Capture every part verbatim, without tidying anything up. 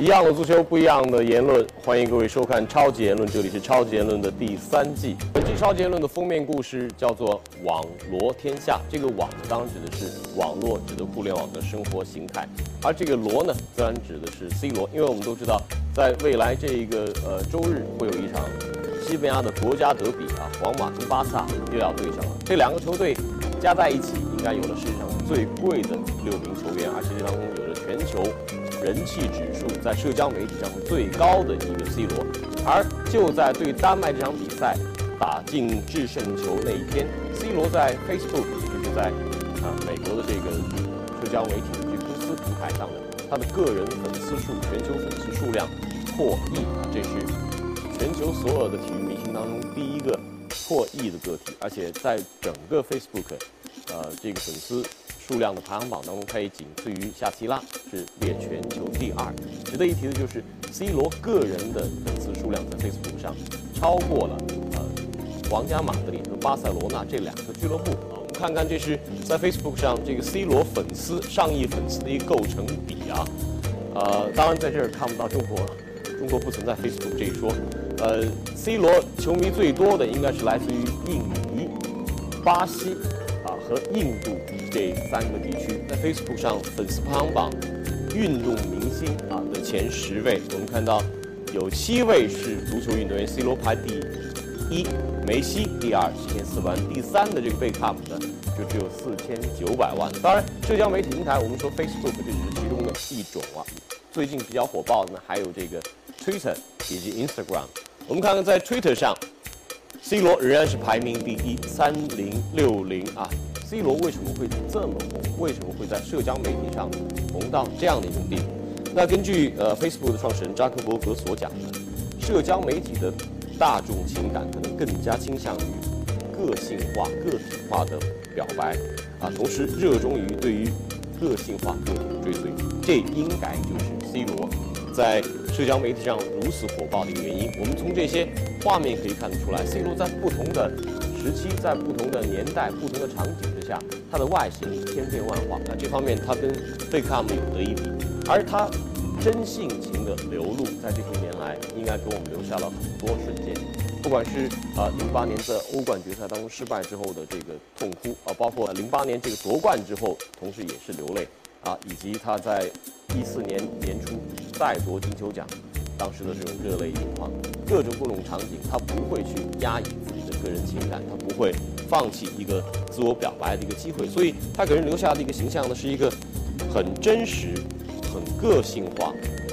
一样的足球，不一样的言论，欢迎各位收看《超级言论》，这里是《超级言论》的第三季。本期《超级言论》的封面故事叫做“网罗天下”，这个“网”当然指的是网络，指的互联网的生活形态，而这个“罗”呢，自然指的是 C 罗，因为我们都知道，在未来这一个呃周日会有一场西班牙的国家德比啊，皇马跟巴萨又要对上了，这两个球队加在一起，应该有了世界上最贵的六名球员，而且这当中有着全球 人气指数在社交媒体上是最高的一个 C 罗，而就在对丹麦这场比赛打进制胜球那一天 ，C 罗在 Facebook， 就是在啊美国的这个社交媒体的这个公司平台上的他的个人粉丝数，全球粉丝数量破亿啊，这是全球所有的体育明星当中第一个破亿的个体，而且在整个 Facebook， 呃这个粉丝 数量的排行榜当中，他也仅次于夏奇拉，是列全球第二。值得一提的就是 ，C 罗个人的粉丝数量在 Facebook 上超过了呃皇家马德里和巴塞罗那这两个俱乐部。我们看看这是在 Facebook 上这个 C 罗粉丝上亿粉丝的一个构成比啊。呃，当然在这儿看不到中国，中国不存在 Facebook 这一说。呃 ，C 罗球迷最多的应该是来自于印尼、巴西啊和印度 这三个地区，在 Facebook 上粉丝排行榜，运动明星啊的前十位，我们看到有七位是足球运动员 ，C 罗排第一，梅西第二，七千四百万，第三的这个贝克汉姆呢，就只有四千九百万。当然，社交媒体平台我们说 Facebook 这只是其中的一种啊，最近比较火爆的呢还有这个 Twitter 以及 Instagram。我们看看在 Twitter 上 ，C 罗仍然是排名第一，三零六零啊。 C 罗为什么会这么红？为什么会在社交媒体上红到这样的一种地步？那根据呃 Facebook 的创始人扎克伯格所讲的，社交媒体的大众情感可能更加倾向于个性化、个体化的表白啊，同时热衷于对于个性化个体的追随。这应该就是 C 罗在社交媒体上如此火爆的一个原因。我们从这些画面可以看得出来 ，C 罗在不同的 时期在不同的年代、不同的场景之下，它的外形千变万化。那这方面，它跟贝克汉姆有得一比，而它真性情的流露，在这些年来，应该给我们留下了很多瞬间。不管是啊零八年在欧冠决赛当中失败之后的这个痛哭啊，包括零八年这个夺冠之后，同时也是流泪啊，以及他在一四年年初再夺金球奖，当时的这种热泪盈眶，各种各种场景，他不会去压抑自己 个人情感，他不会放弃一个自我表白的一个机会，所以他给人留下的一个形象呢，是一个很真实、很个性化、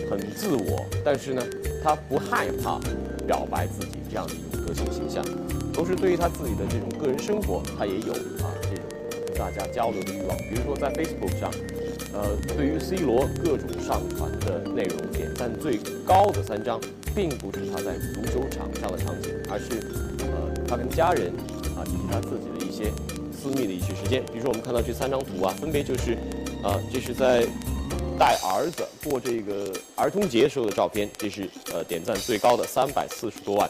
很自我，但是呢，他不害怕表白自己这样的一种个性形象。同时，对于他自己的这种个人生活，他也有啊这种跟大家交流的欲望。比如说在 Facebook 上，呃，对于 C 罗各种上传的内容，点赞最高的三张，并不是他在足球场上的场景，而是 他跟家人啊，以及他自己的一些私密的一些时间，比如说我们看到这三张图啊，分别就是啊，这是在带儿子过这个儿童节时候的照片，这是呃点赞最高的三百四十多万。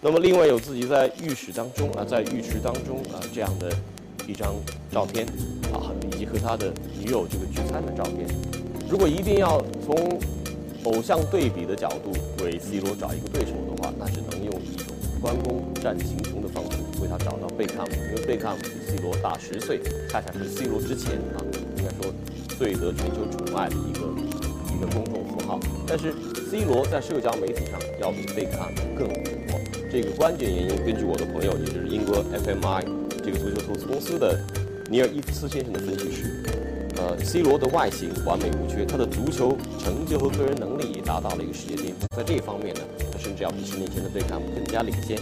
那么另外有自己在浴室当中啊，在浴池当中啊这样的一张照片啊，以及和他的女友这个聚餐的照片。如果一定要从偶像对比的角度为 C 罗找一个对手的话，那只能用一种 关公战秦琼的方式为他找到贝克汉姆，因为贝克汉姆比 C 罗大十岁，恰恰是 C 罗之前啊，应该说最得全球宠爱的一个一个公众符号。但是 C 罗在社交媒体上要比贝克汉姆更火，这个关键原因，根据我的朋友，也就是英国 F M I 这个足球投资公司的尼尔伊茨先生的分析是，呃 ，C 罗的外形完美无缺，他的足球成就和个人能力也达到了一个世界巅峰，在这一方面呢， 甚至要比十年前的贝克汉姆更加领先，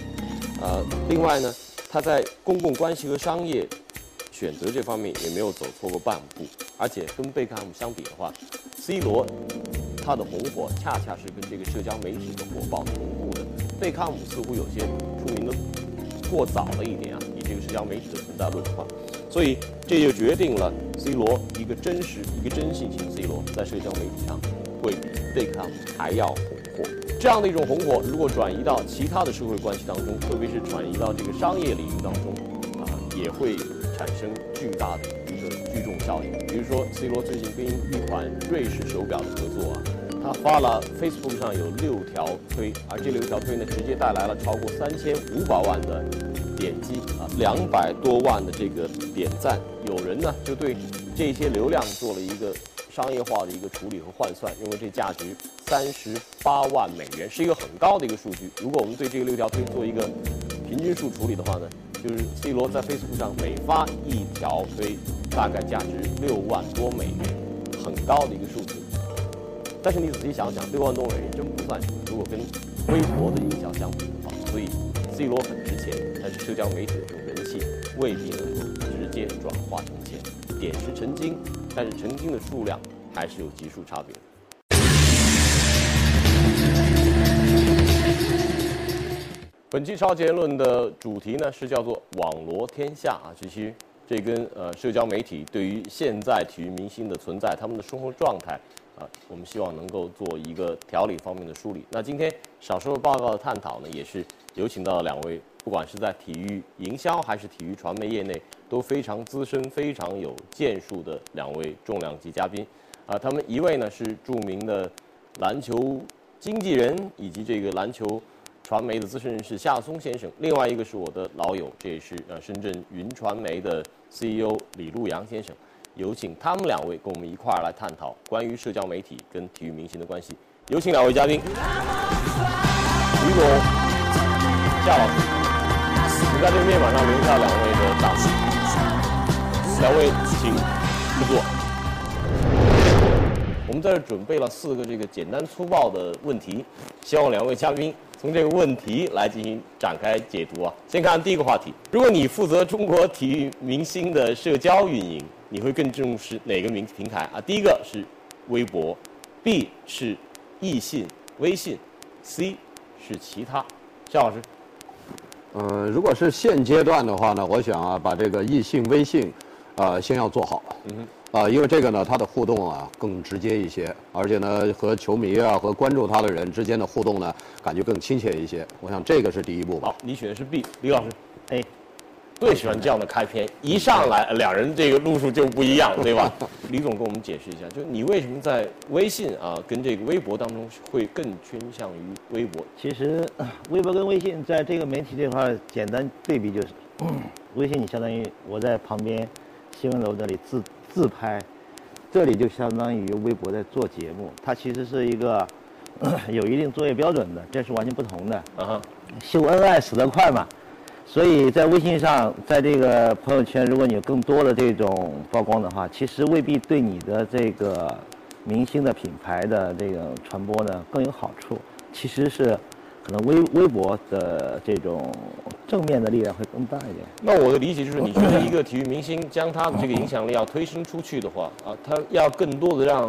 呃，另外呢，他在公共关系和商业选择这方面也没有走错过半步，而且跟贝克汉姆相比的话 ，C 罗他的红火恰恰是跟这个社交媒体的火爆同步的。贝克汉姆似乎有些出名的过早了一点啊，以这个社交媒体的存在论的话，所以这就决定了 C 罗一个真实、一个真性情 C 罗在社交媒体上会比贝克汉姆还要红火。 这样的一种红火，如果转移到其他的社会关系当中，特别是转移到这个商业领域当中，啊，也会产生巨大的一个聚众效应。比如说 ，C 罗最近跟一款瑞士手表的合作啊，他他发了 Facebook 上有六条推，而这六条推呢，直接带来了超过三千五百万的点击啊，两百多万的这个点赞。有人呢就对这些流量做了一个商业化的一个处理和换算，认为这价值三十八万美元是一个很高的一个数据。如果我们对这个六条推做一个平均数处理的话呢，就是 C 罗在 Facebook 上每发一条推，大概价值六万多美元。 很高的一个数字，但是你仔细想想，六万多美元真不算什么。如果跟微博的影响相比的话，所以 C 罗很值钱，但是社交媒体的这种人气未必能够直接转化成钱，点石成金，但是成金的数量还是有级数差别的。本期超前论的主题呢是叫做“网罗天下”啊，这些。 这跟呃社交媒体对于现在体育明星的存在，他们的生活状态，啊、呃，我们希望能够做一个条理方面的梳理。那今天少数报告的探讨呢，也是有请到了两位，不管是在体育营销还是体育传媒业内，都非常资深、非常有建树的两位重量级嘉宾，啊、呃，他们一位呢是著名的篮球经纪人以及这个篮球。 传媒的资深人士夏松先生，另外一个是我的老友，这也是呃深圳云传媒的 C E O 李路阳先生，有请他们两位跟我们一块儿来探讨关于社交媒体跟体育明星的关系。有请两位嘉宾，于总、夏老师，请在这个面板上留下两位的掌声。两位请入座。我们在这准备了四个这个简单粗暴的问题，希望两位嘉宾。 从这个问题来进行展开解读啊，先看第一个话题。如果你负责中国体育明星的社交运营，你会更重视哪个平平台啊？第一个是微博 ，B 是易信、微信 ，C 是其他。夏老师，呃，如果是现阶段的话呢，我想啊，把这个易信、微信，啊、呃，先要做好。嗯哼。 啊，因为这个呢，它的互动啊更直接一些，而且呢，和球迷啊和关注他的人之间的互动呢，感觉更亲切一些。我想这个是第一步吧。好，你选的是 B， 李老师 A， 最喜欢这样的开篇，一上来两人这个路数就不一样，对吧？李总跟我们解释一下，就你为什么在微信啊跟这个微博当中会更倾向于微博？其实微博跟微信在这个媒体这块简单对比就是，微信你相当于我在旁边新闻楼这里自。 自拍，这里就相当于微博在做节目，它其实是一个有一定作业标准的，这是完全不同的。啊、uh ，秀恩爱死得快嘛，所以在微信上，在这个朋友圈，如果你有更多的这种曝光的话，其实未必对你的这个明星的品牌的这个传播呢更有好处。其实是可能微微博的这种。 正面的力量会更大一点。那我的理解就是，你觉得一个体育明星将他的这个影响力要推伸出去的话，啊，他要更多的让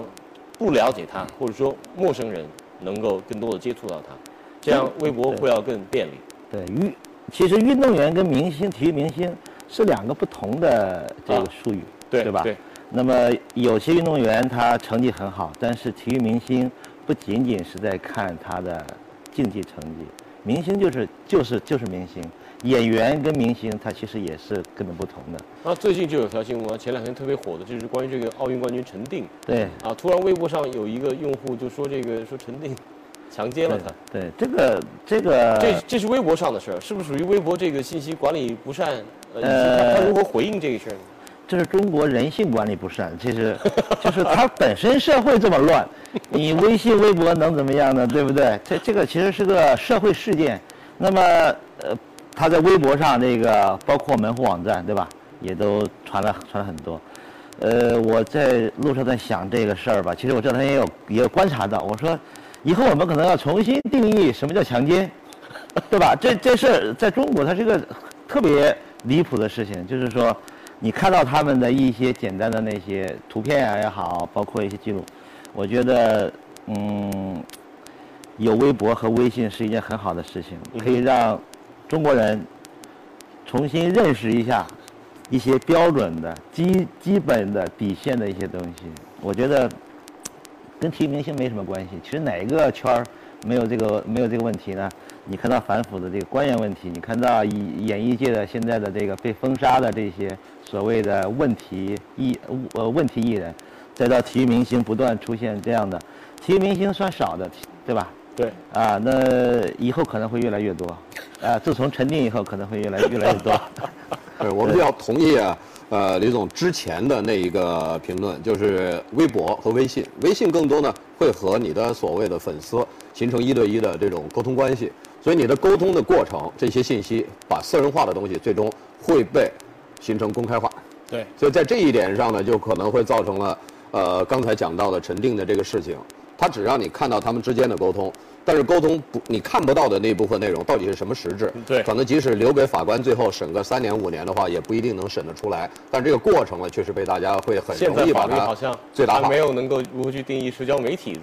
不了解他或者说陌生人能够更多的接触到他，这样微博会要更便利。对，运其实运动员跟明星、体育明星是两个不同的这个术语，啊、对, 对吧？对。那么有些运动员他成绩很好，但是体育明星不仅仅是在看他的竞技成绩，明星就是就是就是明星。 演员跟明星，他其实也是根本不同的。那、啊、最近就有条新闻，前两天特别火的，就是关于这个奥运冠军陈定。对。啊，突然微博上有一个用户就说这个说陈定强奸了他。对, 对，这个这个。这这是微博上的事儿，是不是属于微博这个信息管理不善？呃，他如何回应这个事儿呢？这是中国人性管理不善，这是就是它本身社会这么乱，你微信、微博能怎么样呢？对不对？这这个其实是个社会事件，那么呃。 他在微博上，那个包括门户网站，对吧？也都传了传了很多。呃，我在路上在想这个事儿吧。其实我这两天也有也有观察到，我说，以后我们可能要重新定义什么叫强奸，对吧？这这事儿在中国它是个特别离谱的事情，就是说，你看到他们的一些简单的那些图片啊也好，包括一些记录，我觉得，嗯，有微博和微信是一件很好的事情，可以让。 中国人重新认识一下一些标准的、基基本的底线的一些东西，我觉得跟体育明星没什么关系。其实哪一个圈儿没有这个没有这个问题呢？你看到反腐的这个官员问题，你看到演艺界的现在的这个被封杀的这些所谓的问题艺呃问题艺人，再到体育明星不断出现这样的，体育明星算少的，对吧？对啊，那以后可能会越来越多。啊，自从沉淀以后，可能会越来越来越多。对，我们比较同意啊，呃，李总之前的那一个评论，就是微博和微信，微信更多呢会和你的所谓的粉丝形成一对一的这种沟通关系，所以你的沟通的过程，这些信息把私人化的东西最终会被形成公开化。对，所以在这一点上呢，就可能会造成了呃刚才讲到的陈定的这个事情。他只让你看到他们之间的沟通，但是沟通不，你看不到的那部分内容到底是什么实质？对，可能即使留给法官最后审个三年五年的话，也不一定能审得出来。但这个过程呢，确实被大家会很容易把它好像最大化。没有能够如何去定义社交媒体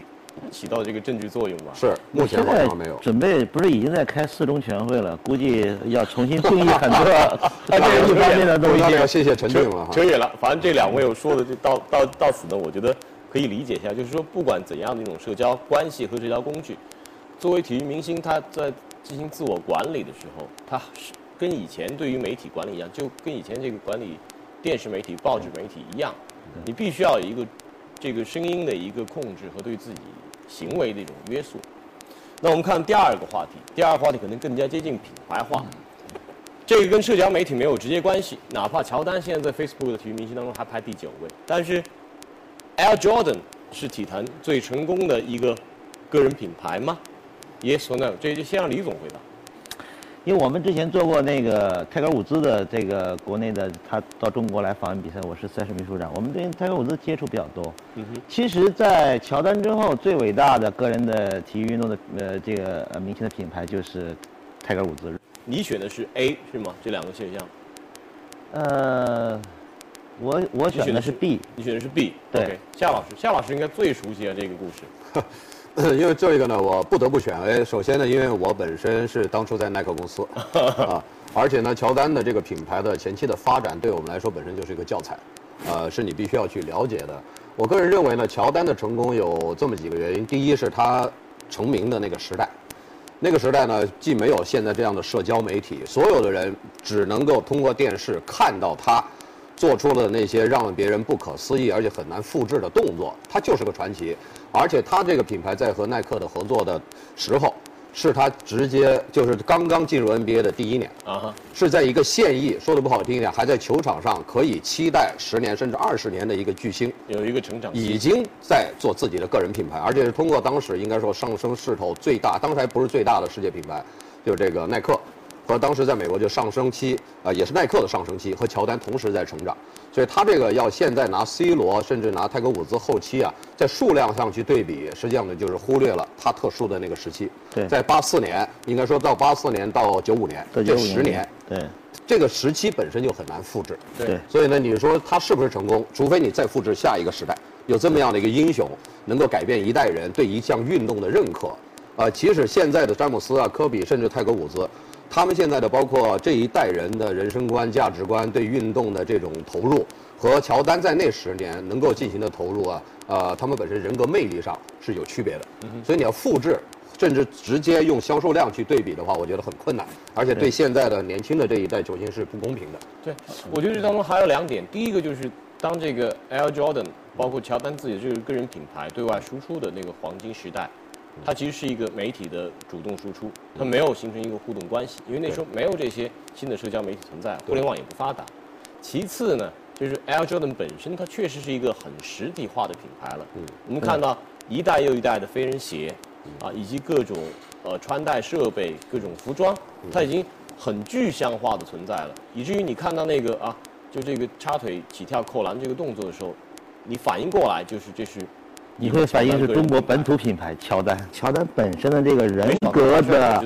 起到这个证据作用吧？是，目前好像没有。准备不是已经在开四中全会了，估计要重新定义很多这一方面的东西。要谢谢陈俊了，扯远了。反正这两位我说的就到到到此呢，我觉得。可以理解一下，就是说，不管怎样的一种社交关系和社交工具，作为体育明星，他在进行自我管理的时候，他是跟以前对于媒体管理一样，就跟以前这个管理电视媒体、报纸媒体一样，你必须要有一个这个声音的一个控制和对自己行为的一种约束。那我们看第二个话题，第二个话题可能更加接近品牌化，这个跟社交媒体没有直接关系，哪怕乔丹现在在 Facebook 的体育明星当中还排第九位，但是。Air Jordan 是体坛最成功的一个个人品牌吗 ？Yes or no？ 这就先让李总回答。因为我们之前做过那个泰格伍兹的这个国内的，他到中国来访问比赛，我是赛事秘书长，我们跟泰格伍兹接触比较多。嗯、其实，在乔丹之后，最伟大的个人的体育运动的呃这个明星的品牌就是泰格伍兹。你选的是 A 是吗？这两个选项？呃。我我选的是 B， 你选的是 B， 对。Okay， 夏老师，夏老师应该最熟悉啊这个故事，因为这个呢，我不得不选 A。首先呢，因为我本身是当初在耐克公司啊，而且呢，乔丹的这个品牌的前期的发展，对我们来说本身就是一个教材，呃，是你必须要去了解的。我个人认为呢，乔丹的成功有这么几个原因：第一是他成名的那个时代。那个时代呢，既没有现在这样的社交媒体，所有的人只能够通过电视看到他。做出了那些让别人不可思议而且很难复制的动作，他就是个传奇。而且他这个品牌在和耐克的合作的时候，是他直接就是刚刚进入 N B A 的第一年啊， uh-huh. 是在一个现役，说的不好听一点，还在球场上可以期待十年甚至二十年的一个巨星，有一个成长，已经在做自己的个人品牌，而且是通过当时应该说上升势头最大，当时还不是最大的世界品牌，就是这个耐克。和当时在美国就上升期，啊、呃，也是耐克的上升期，和乔丹同时在成长，所以他这个要现在拿 C 罗，甚至拿泰格伍兹后期啊，在数量上去对比，实际上呢就是忽略了他特殊的那个时期。对，在八四年，应该说到八四年到九五年这十年，对，这个时期本身就很难复制。对，所以呢，你说他是不是成功？除非你再复制下一个时代，有这么样的一个英雄，能够改变一代人对一项运动的认可。啊、呃，即使现在的詹姆斯啊、科比，甚至泰格伍兹。他们现在的包括这一代人的人生观、价值观、对运动的这种投入，和乔丹在那十年能够进行的投入啊，呃，他们本身人格魅力上是有区别的。所以你要复制，甚至直接用销售量去对比的话，我觉得很困难，而且对现在的年轻的这一代球星是不公平的。对，我觉得这当中还有两点，第一个就是当这个 Air Jordan 包括乔丹自己的这个个人品牌对外输出的那个黄金时代。它其实是一个媒体的主动输出，它没有形成一个互动关系，因为那时候没有这些新的社交媒体存在，互联网也不发达。其次呢，就是 Air Jordan 本身它确实是一个很实体化的品牌了。嗯，我们看到一代又一代的飞人鞋，啊，以及各种呃穿戴设备、各种服装，它已经很具象化的存在了，以至于你看到那个啊，就这个插腿起跳扣篮这个动作的时候，你反应过来就是这是。你会反映是中国本土品牌乔丹，乔丹本身的这个人格的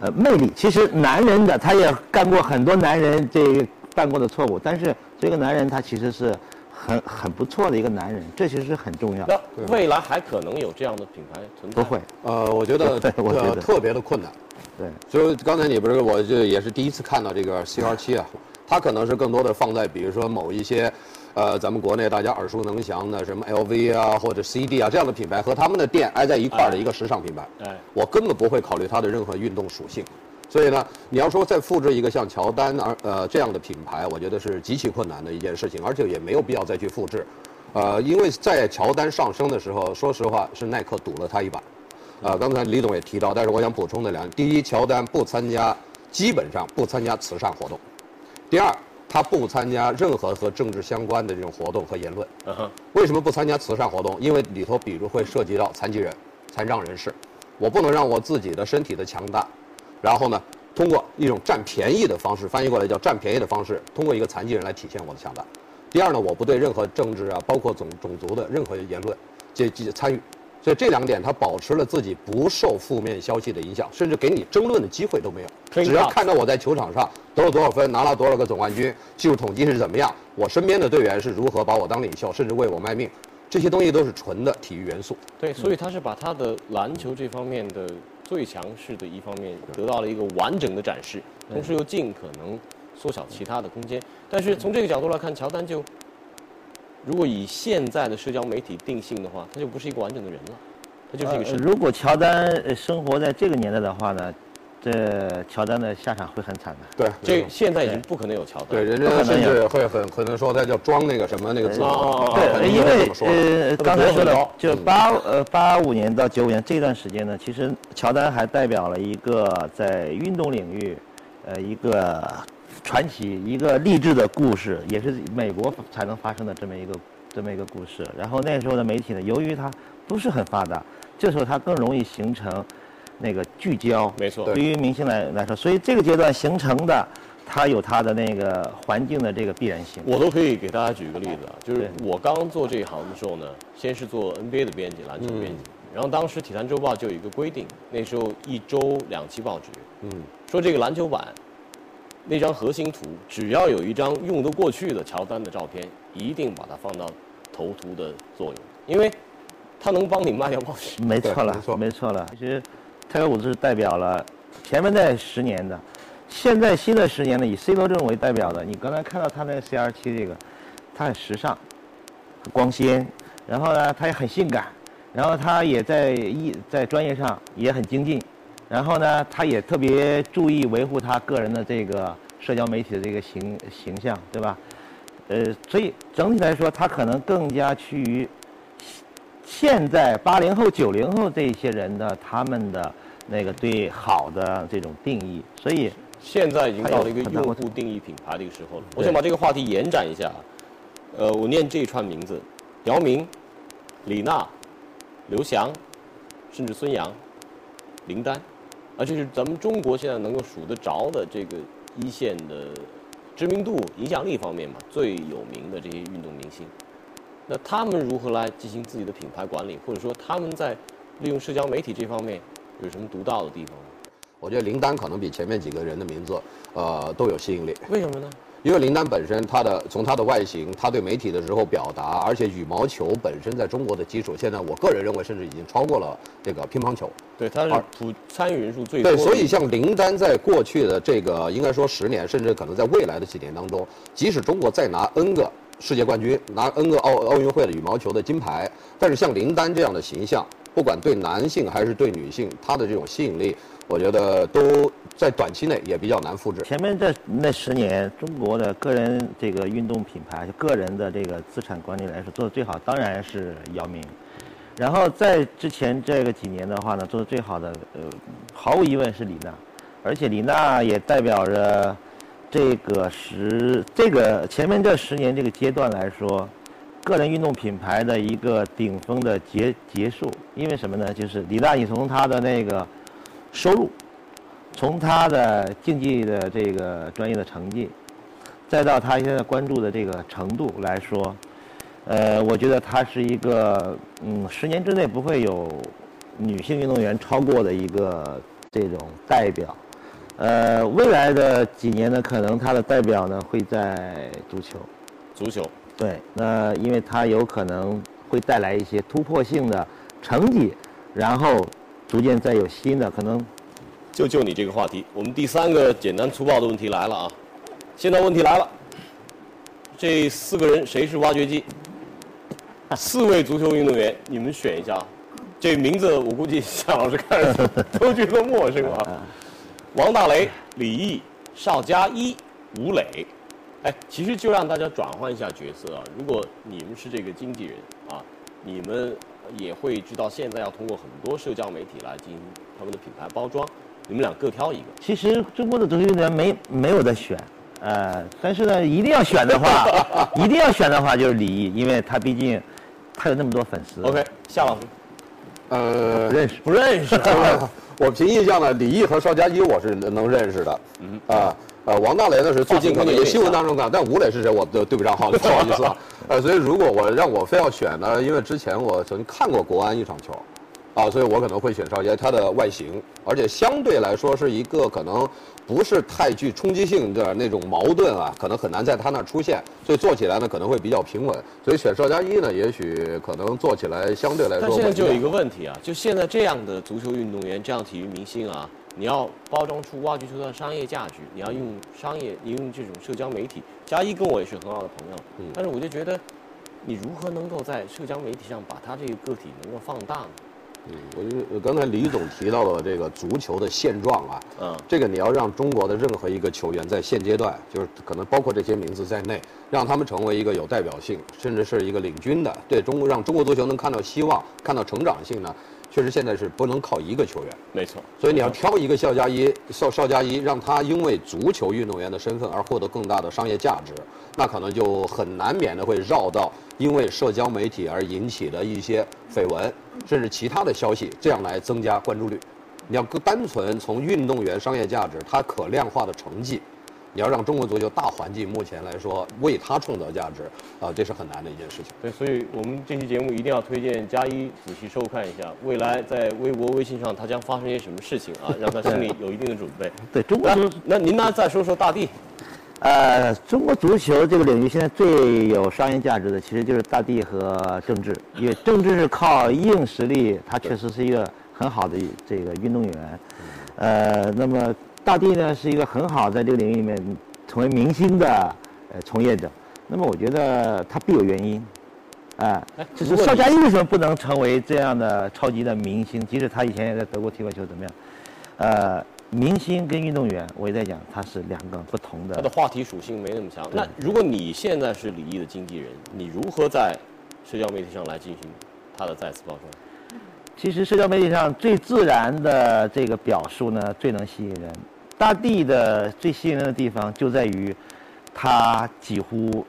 呃魅力。其实男人的他也干过很多男人这犯过的错误，但是这个男人他其实是很很不错的一个男人，这其实是很重要。那未来还可能有这样的品牌存在？不会，呃，我觉得我觉得特别的困难。对，所以刚才你不是我就也是第一次看到这个 C R 七 啊，它可能是更多的放在比如说某一些。呃，咱们国内大家耳熟能详的什么 L V 啊，或者 C D 啊这样的品牌，和他们的店挨在一块儿的一个时尚品牌，哎，我根本不会考虑它的任何运动属性。所以呢，你要说再复制一个像乔丹而呃这样的品牌，我觉得是极其困难的一件事情，而且也没有必要再去复制。呃，因为在乔丹上升的时候，说实话是耐克赌了他一把。啊，刚才李总也提到，但是我想补充的两点：第一，乔丹不参加，基本上不参加慈善活动；第二，他不参加任何和政治相关的这种活动和言论。Uh-huh. 为什么不参加慈善活动？因为里头比如会涉及到残疾人、残障人士，我不能让我自己的身体的强大，然后呢，通过一种占便宜的方式，翻译过来叫占便宜的方式，通过一个残疾人来体现我的强大。第二呢，我不对任何政治啊，包括种种族的任何言论这这参与。所以这两点，他保持了自己不受负面消息的影响，甚至给你争论的机会都没有。只要看到我在球场上得了多少分，拿了多少个总冠军，技术统计是怎么样，我身边的队员是如何把我当领袖，甚至为我卖命，这些东西都是纯的体育元素。对，所以他是把他的篮球这方面的最强势的一方面得到了一个完整的展示，同时又尽可能缩小其他的空间。但是从这个角度来看，乔丹就。如果以现在的社交媒体定性的话，他就不是一个完整的人了，他就是一个、呃。如果乔丹生活在这个年代的话呢，这乔丹的下场会很惨的。对，这现在已经不可能有乔丹。对，人家甚至会很可能说他叫装那个什么那个字。哦、呃、对，因为呃刚才说了，就八呃八五年到九五年这段时间呢，其实乔丹还代表了一个在运动领域，呃一个。传奇，一个励志的故事，也是美国才能发生的这么一个这么一个故事。然后那时候的媒体呢，由于它不是很发达，这时候它更容易形成那个聚焦。没错，对于明星来来说，所以这个阶段形成的，它有它的那个环境的这个必然性。我都可以给大家举一个例子啊，就是我刚做这一行的时候呢，先是做 N B A 的编辑，篮球编辑。嗯，然后当时《体坛周报》就有一个规定，那时候一周两期报纸。嗯，说这个篮球版。那张核心图，只要有一张用得过去的乔丹的照片，一定把它放到头图的作用，因为它能帮你卖掉报纸。没错了，没错，没错了。其实泰格伍兹是代表了前面那十年的，现在新的十年呢，以 C 罗这种为代表的。你刚才看到他那个 C R 七这个，他很时尚、很光鲜，然后呢，他也很性感，然后他也在一在专业上也很精进。然后呢，他也特别注意维护他个人的这个社交媒体的这个形形象，对吧？呃，所以整体来说，他可能更加趋于现在八零后、九零后这些人的他们的那个对好的这种定义。所以现在已经到了一个用户定义品牌的一个时候了。我想把这个话题延展一下。呃，我念这一串名字：姚明、李娜、刘翔，甚至孙杨、林丹。而这是咱们中国现在能够数得着的这个一线的知名度、影响力方面嘛，最有名的这些运动明星，那他们如何来进行自己的品牌管理，或者说他们在利用社交媒体这方面有什么独到的地方呢？我觉得林丹可能比前面几个人的名字，呃，都有吸引力。为什么呢？因为林丹本身，他的从他的外形，他对媒体的时候表达，而且羽毛球本身在中国的基础，现在我个人认为甚至已经超过了这个乒乓球。对，他是普参与人数最多。对，所以像林丹在过去的这个应该说十年，甚至可能在未来的几年当中，即使中国再拿 N 个世界冠军，拿 N 个奥奥运会的羽毛球的金牌，但是像林丹这样的形象，不管对男性还是对女性，他的这种吸引力，我觉得都在短期内也比较难复制。前面这那十年，中国的个人这个运动品牌、个人的这个资产管理来说，做的最好当然是姚明。然后在之前这个几年的话呢，做的最好的，呃，毫无疑问是李娜，而且李娜也代表着这个十这个前面这十年这个阶段来说，个人运动品牌的一个顶峰的结结束。因为什么呢？就是李娜，你从她的那个收入，从他的竞技的这个专业的成绩，再到他现在关注的这个程度来说，呃，我觉得他是一个嗯，十年之内不会有女性运动员超过的一个这种代表。呃，未来的几年呢，可能他的代表呢会在足球。足球。对，那因为他有可能会带来一些突破性的成绩，然后逐渐再有新的可能。就就你这个话题，我们第三个简单粗暴的问题来了啊！现在问题来了，这四个人谁是挖掘机？四位足球运动员，你们选一下。这名字我估计夏老师看着都觉得陌生啊。王大雷、李毅、邵佳一、吴磊，哎，其实就让大家转换一下角色啊。如果你们是这个经纪人啊，你们也会知道现在要通过很多社交媒体来进行他们的品牌包装。你们俩各挑一个。其实中国的足球运动员没没有在选，呃，但是呢，一定要选的话，一定要选的话就是李毅，因为他毕竟他有那么多粉丝。OK， 夏老师，呃，不认识，不认识。我凭印象呢，李毅和邵佳一我是能认识的。嗯啊。呃，王大雷呢是最近可能有新闻当中看，但吴磊是谁我对不上号，不好意思啊。呃，所以如果我让我非要选呢，因为之前我曾经看过国安一场球，啊，所以我可能会选邵佳一，他的外形，而且相对来说是一个可能不是太具冲击性的那种矛盾啊，可能很难在他那出现，所以做起来呢可能会比较平稳。所以选邵佳一呢，也许可能做起来相对来说。但现在就有一个问题啊，就现在这样的足球运动员，这样体育明星啊。你要包装出、挖掘出它的商业价值，你要用商业，你用这种社交媒体。佳一跟我也是很好的朋友，嗯、但是我就觉得，你如何能够在社交媒体上把他这个个体能够放大呢？嗯，我就我刚才李总提到了这个足球的现状啊，嗯，这个你要让中国的任何一个球员在现阶段，就是可能包括这些名字在内，让他们成为一个有代表性，甚至是一个领军的，对中国让中国足球能看到希望、看到成长性呢。确实，现在是不能靠一个球员，没错。所以你要挑一个邵佳一，邵邵佳一，让他因为足球运动员的身份而获得更大的商业价值，那可能就很难免的会绕到因为社交媒体而引起的一些绯闻，甚至其他的消息，这样来增加关注率。你要单纯从运动员商业价值，他可量化的成绩，你要让中国足球大环境目前来说为他创造价值，啊、呃，这是很难的一件事情。对，所以我们这期节目一定要推荐佳一仔细收看一下，未来在微博、微信上他将发生些什么事情啊，让他心里有一定的准备。对，中国足球，那您呢？再说说大帝。呃，中国足球这个领域现在最有商业价值的，其实就是大帝和郑智，因为郑智是靠硬实力，他确实是一个很好的这个运动员。呃，那么。大帝呢是一个很好在这个领域里面成为明星的呃从业者，那么我觉得他必有原因，啊、呃，就是邵佳一为什么不能成为这样的超级的明星？即使他以前也在德国踢过球，怎么样？呃，明星跟运动员，我也在讲，他是两个不同的。他的话题属性没那么强。那如果你现在是李毅的经纪人，你如何在社交媒体上来进行他的再次包装？其实社交媒体上最自然的这个表述呢，最能吸引人。大帝的最吸引人的地方就在于，他几乎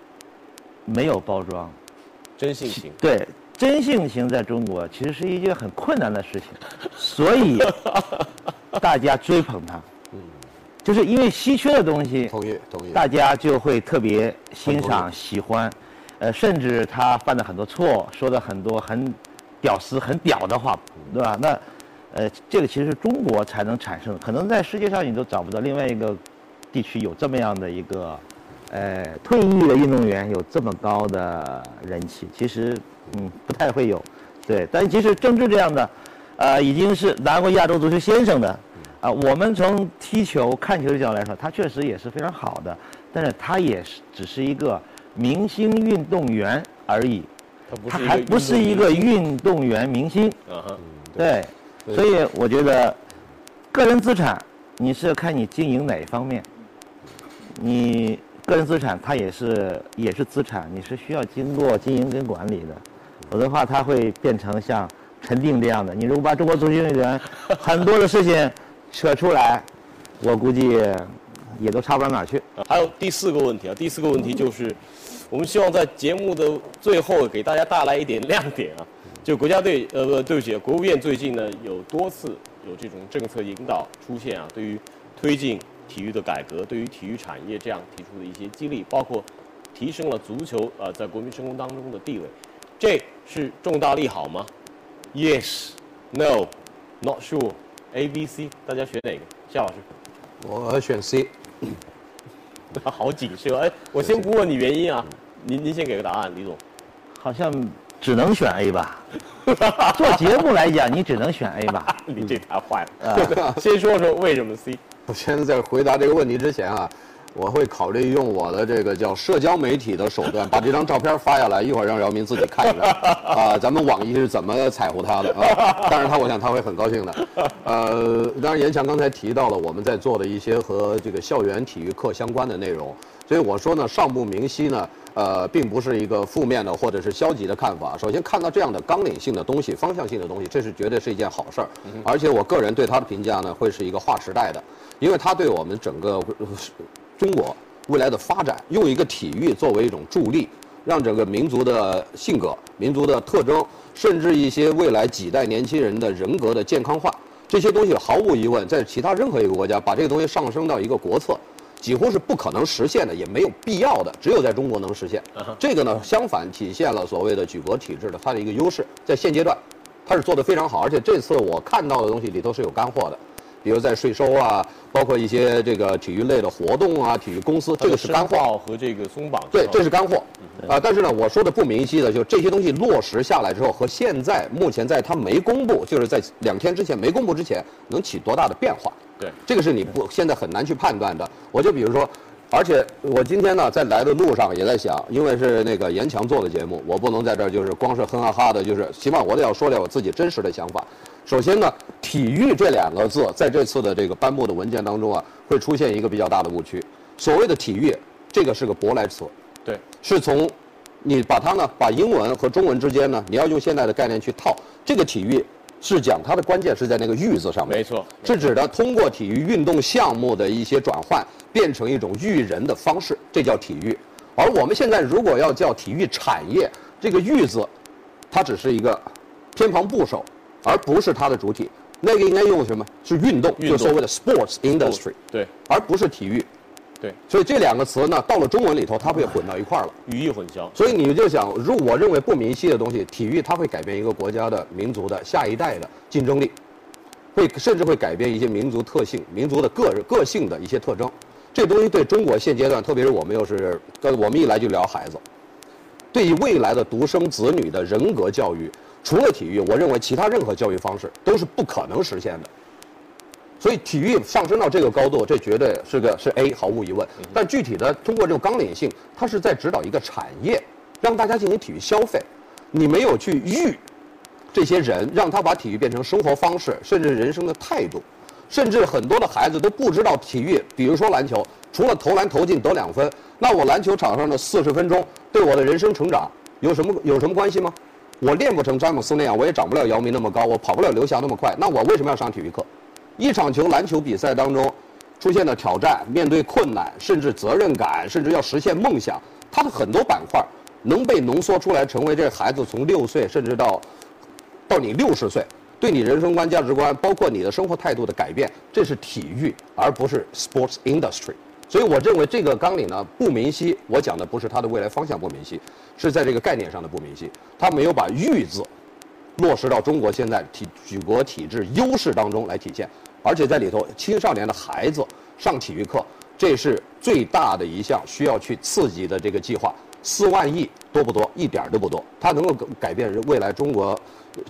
没有包装，真性情。对，真性情在中国其实是一件很困难的事情，所以大家追捧他，嗯，就是因为稀缺的东西，同意同意，大家就会特别欣赏喜欢，呃，甚至他犯了很多错，说了很多很屌丝、很屌的话，对吧？那。呃，这个其实是中国才能产生，可能在世界上你都找不到另外一个地区有这么样的一个，呃，退役的运动员有这么高的人气，其实嗯不太会有，对。但即使郑智这样的，呃，已经是拿过亚洲足球先生的，啊、呃，我们从踢球看球的角度来说，他确实也是非常好的，但是他也是只是一个明星运动员而已，他还不是一个运动员明星，啊哈，对。所以我觉得，个人资产你是看你经营哪一方面。你个人资产它也是也是资产，你是需要经过经营跟管理的，否则的话它会变成像陈定这样的。你如果把中国足球运动员很多的事情扯出来，我估计也都差不到哪去。还有第四个问题啊，第四个问题就是，我们希望在节目的最后给大家带来一点亮点啊。就国家队，呃，对不起，国务院最近呢有多次有这种政策引导出现啊，对于推进体育的改革，对于体育产业这样提出的一些激励，包括提升了足球啊、呃、在国民生活当中的地位，这是重大利好吗 ？Yes, no, not sure, A、B、C， 大家选哪个？夏老师，我选 C。好谨慎，哎，我先不问你原因啊，您您先给个答案，李总。好像。只能选 A 吧，做节目来讲，你只能选 A 吧。你这太坏了。呃、先说说为什么 C。我现在在回答这个问题之前啊，我会考虑用我的这个叫社交媒体的手段，把这张照片发下来，一会儿让姚明自己看一看啊、呃，咱们网易是怎么彩虹他的啊？但是他我想他会很高兴的。呃，当然，严强刚才提到了我们在做的一些和这个校园体育课相关的内容，所以我说呢，上不明晰呢，呃，并不是一个负面的或者是消极的看法。首先看到这样的纲领性的东西、方向性的东西，这是绝对是一件好事儿，而且我个人对他的评价呢，会是一个划时代的，因为他对我们整个。中国未来的发展，用一个体育作为一种助力，让整个民族的性格、民族的特征，甚至一些未来几代年轻人的人格的健康化，这些东西毫无疑问，在其他任何一个国家把这个东西上升到一个国策，几乎是不可能实现的，也没有必要的，只有在中国能实现。这个呢，相反体现了所谓的举国体制的它的一个优势，在现阶段，它是做得非常好，而且这次我看到的东西里头是有干货的。比如在税收啊，包括一些这个体育类的活动啊，体育公司，这个是干货和这个松绑，对，这是干货啊、呃。但是呢，我说的不明晰的，就这些东西落实下来之后，和现在目前在它没公布，就是在两天之前没公布之前，能起多大的变化？对，这个是你不现在很难去判断的。我就比如说，而且我今天呢在来的路上也在想，因为是那个严强做的节目，我不能在这儿就是光是哼哈哈的，就是起码我得要说点我自己真实的想法。首先呢，体育这两个字在这次的这个颁布的文件当中啊，会出现一个比较大的误区。所谓的体育，这个是个舶来词，对，是从你把它呢，把英文和中文之间呢，你要用现在的概念去套。这个体育是讲它的关键是在那个育字上面，没错，是指的通过体育运动项目的一些转换，变成一种育人的方式，这叫体育。而我们现在如果要叫体育产业，这个育字，它只是一个偏旁部首。而不是它的主体，那个应该用什么？是运动，运动就所谓的 sports industry， 对，而不是体育，对。所以这两个词呢，到了中文里头，它被混到一块儿了，语义混淆。所以你就想，如我认为不明晰的东西，体育它会改变一个国家的、民族的、下一代的竞争力，会甚至会改变一些民族特性、民族的个人个性的一些特征。这东西对中国现阶段，特别是我们又是跟我们一来就聊孩子，对于未来的独生子女的人格教育。除了体育，我认为其他任何教育方式都是不可能实现的。所以体育上升到这个高度，这绝对是个是 A， 毫无疑问。但具体的通过这种纲领性，它是在指导一个产业，让大家进行体育消费。你没有去育这些人，让他把体育变成生活方式，甚至人生的态度。甚至很多的孩子都不知道体育，比如说篮球，除了投篮投进得两分，那我篮球场上的四十分钟对我的人生成长有什么有什么关系吗？我练不成詹姆斯那样，我也长不了姚明那么高，我跑不了刘翔那么快，那我为什么要上体育课？一场球篮球比赛当中出现的挑战，面对困难，甚至责任感，甚至要实现梦想，它的很多板块能被浓缩出来，成为这孩子从六岁甚至到到你六十岁，对你人生观、价值观，包括你的生活态度的改变，这是体育，而不是 sports industry。所以我认为这个纲领呢不明晰，我讲的不是它的未来方向不明晰，是在这个概念上的不明晰，它没有把育字落实到中国现在体举国体制优势当中来体现，而且在里头青少年的孩子上体育课，这是最大的一项需要去刺激的这个计划，四万亿多不多？一点都不多，它能够改变未来中国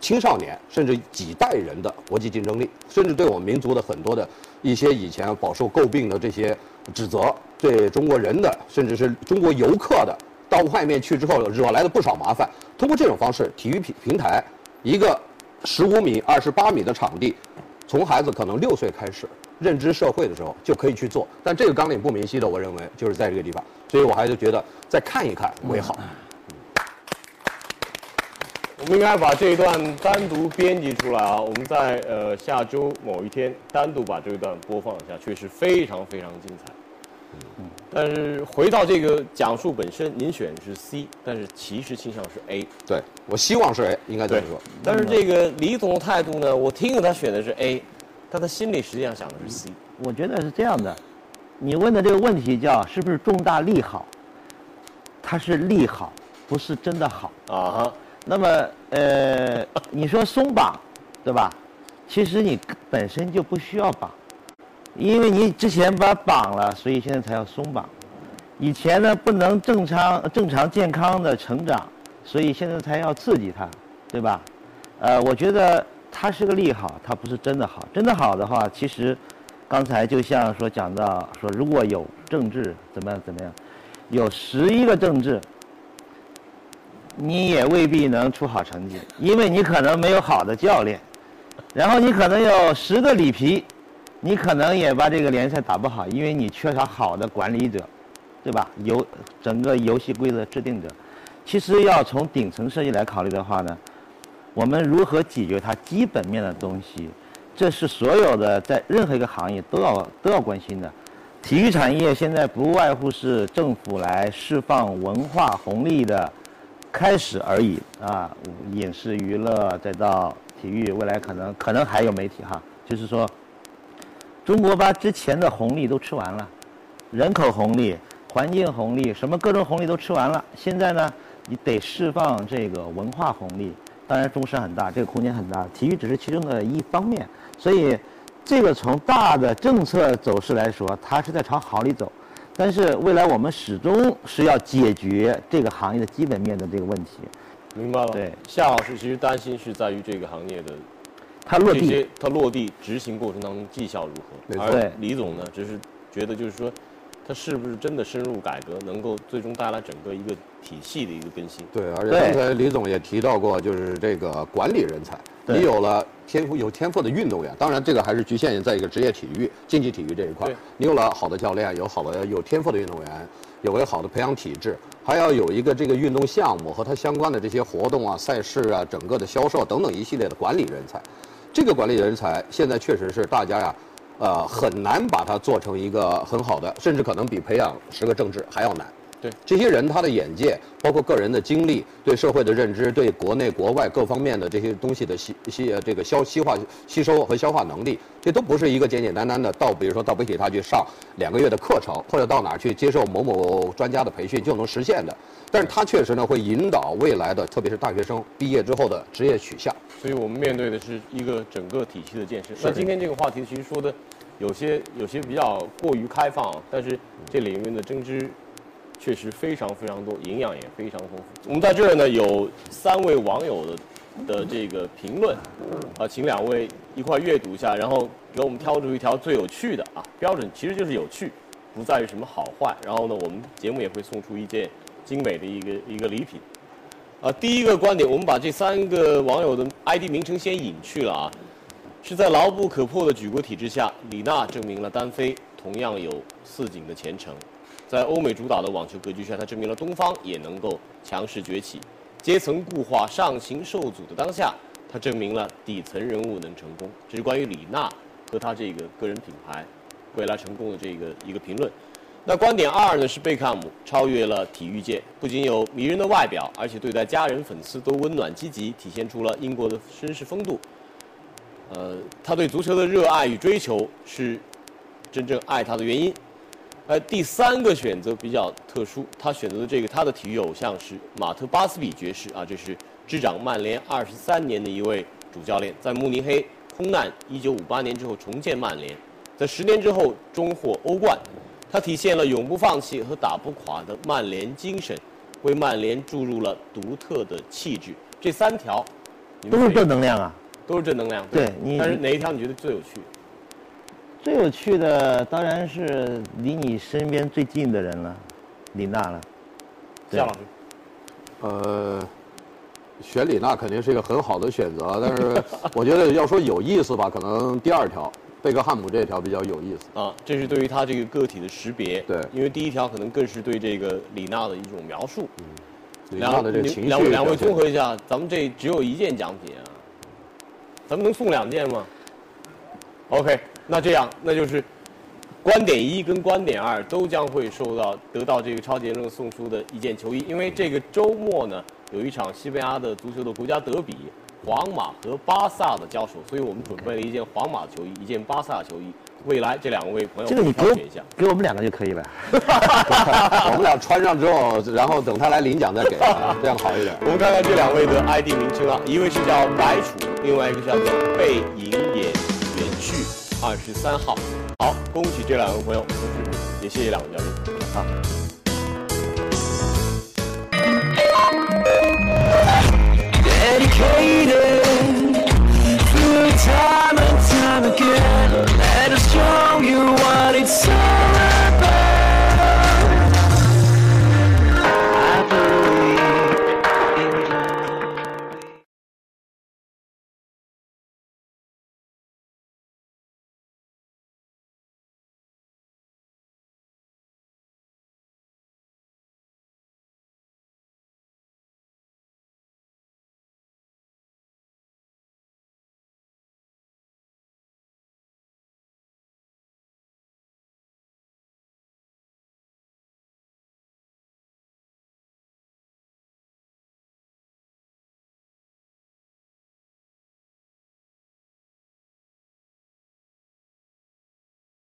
青少年甚至几代人的国际竞争力，甚至对我们民族的很多的一些以前饱受诟病的这些指责，对中国人的甚至是中国游客的到外面去之后惹来的不少麻烦。通过这种方式，体育平台一个十五米、二十八米的场地，从孩子可能六岁开始。认知社会的时候就可以去做，但这个纲领不明晰的，我认为就是在这个地方，所以我还是觉得再看一看为好。我们应该把这一段单独编辑出来啊，我们在呃下周某一天单独把这一段播放一下，确实非常非常精彩。嗯，但是回到这个讲述本身，您选是 C， 但是其实倾向是 A。对，我希望是 A， 应该这么说。但是这个李总的态度呢，我听着他选的是 A。他的心里实际上想的是 C。我觉得是这样的，你问的这个问题叫是不是重大利好，它是利好，不是真的好啊。那么呃，你说松绑，对吧？其实你本身就不需要绑，因为你之前把绑了，所以现在才要松绑。以前呢不能正常正常健康的成长，所以现在才要刺激它，对吧？呃，我觉得。它是个利好，它不是真的好。真的好的话，其实刚才就像说讲到说，如果有政治怎么样怎么样，有十一个政治，你也未必能出好成绩，因为你可能没有好的教练，然后你可能有十个里皮，你可能也把这个联赛打不好，因为你缺少好的管理者，对吧？游整个游戏规则制定者，其实要从顶层设计来考虑的话呢，我们如何解决它基本面的东西，这是所有的在任何一个行业都要都要关心的。体育产业现在不外乎是政府来释放文化红利的开始而已啊，影视娱乐再到体育，未来可能可能还有媒体哈。就是说，中国把之前的红利都吃完了，人口红利、环境红利，什么各种红利都吃完了。现在呢，你得释放这个文化红利，当然中山很大，这个空间很大，体育只是其中的一方面。所以，这个从大的政策走势来说，它是在朝好里走。但是未来我们始终是要解决这个行业的基本面的这个问题，明白了。对，夏老师其实担心是在于这个行业的，它落地，它落地执行过程当中绩效如何。而李总呢，只是觉得就是说，它是不是真的深入改革，能够最终带来整个一个体系的一个更新？对，而且刚才李总也提到过，就是这个管理人才，你有了天赋有天赋的运动员，当然这个还是局限于在一个职业体育、竞技体育这一块。你有了好的教练，有好的有天赋的运动员，有个好的培养体制，还要有一个这个运动项目和它相关的这些活动啊、赛事啊、整个的销售等等一系列的管理人才。这个管理人才现在确实是大家呀、啊。呃，很难把它做成一个很好的，甚至可能比培养十个政治还要难。对，这些人他的眼界，包括个人的经历，对社会的认知，对国内国外各方面的这些东西的吸吸这个消吸化吸收和消化能力，这都不是一个简简单单的到，比如说到北体大去上两个月的课程，或者到哪儿去接受某某专家的培训就能实现的。但是它确实呢，会引导未来的，特别是大学生毕业之后的职业取向。所以我们面对的是一个整个体系的建设。那今天这个话题其实说的有些有些比较过于开放，但是这里面的争执确实非常非常多，营养也非常丰富。我们在这儿呢有三位网友的的这个评论，啊，请两位一块阅读一下，然后给我们挑出一条最有趣的啊，标准其实就是有趣，不在于什么好坏。然后呢，我们节目也会送出一件精美的一个一个礼品。啊，第一个观点，我们把这三个网友的 I D 名称先隐去了啊，是在牢不可破的举国体制下，李娜证明了单飞同样有似锦的前程。在欧美主导的网球格局下，它证明了东方也能够强势崛起。阶层固化、上行受阻的当下，它证明了底层人物能成功。这是关于李娜和她这个个人品牌未来成功的这个一个评论。那观点二呢，是贝克汉姆超越了体育界，不仅有迷人的外表，而且对待家人、粉丝都温暖积极，体现出了英国的绅士风度。呃，他对足球的热爱与追求是真正爱他的原因。呃，第三个选择比较特殊，他选择的这个他的体育偶像是马特·巴斯比爵士啊，这是执掌曼联二十三年的一位主教练，在慕尼黑空难一九五八年之后重建曼联，在十年之后终获欧冠，他体现了永不放弃和打不垮的曼联精神，为曼联注入了独特的气质。这三条都是正能量啊，都是正能量。对，对你但是哪一条你觉得最有趣？最有趣的当然是离你身边最近的人了，李娜了。夏老师，呃，选李娜肯定是一个很好的选择，但是我觉得要说有意思吧，可能第二条贝克汉姆这条比较有意思啊。这是对于他这个个体的识别，对，因为第一条可能更是对这个李娜的一种描述。嗯、李娜的这个情绪，两位两位综合一下，咱们这只有一件奖品啊，咱们能送两件吗 ？OK。那这样，那就是观点一跟观点二都将会受到得到这个超级言论送出的一件球衣，因为这个周末呢有一场西班牙的足球的国家德比，皇马和巴萨的交手，所以我们准备了一件皇马的球衣，一件巴萨的球衣。未来这两位朋友，这个你挑选一下，给我们两个就可以了。我们俩穿上之后，然后等他来领奖再给，这样好一点。我们看看这两位的 I D 名称啊，一位是叫白楚，另外一个叫做背影也远去。二十三号，好，恭喜这两位朋友，同时也谢谢两位嘉宾，好。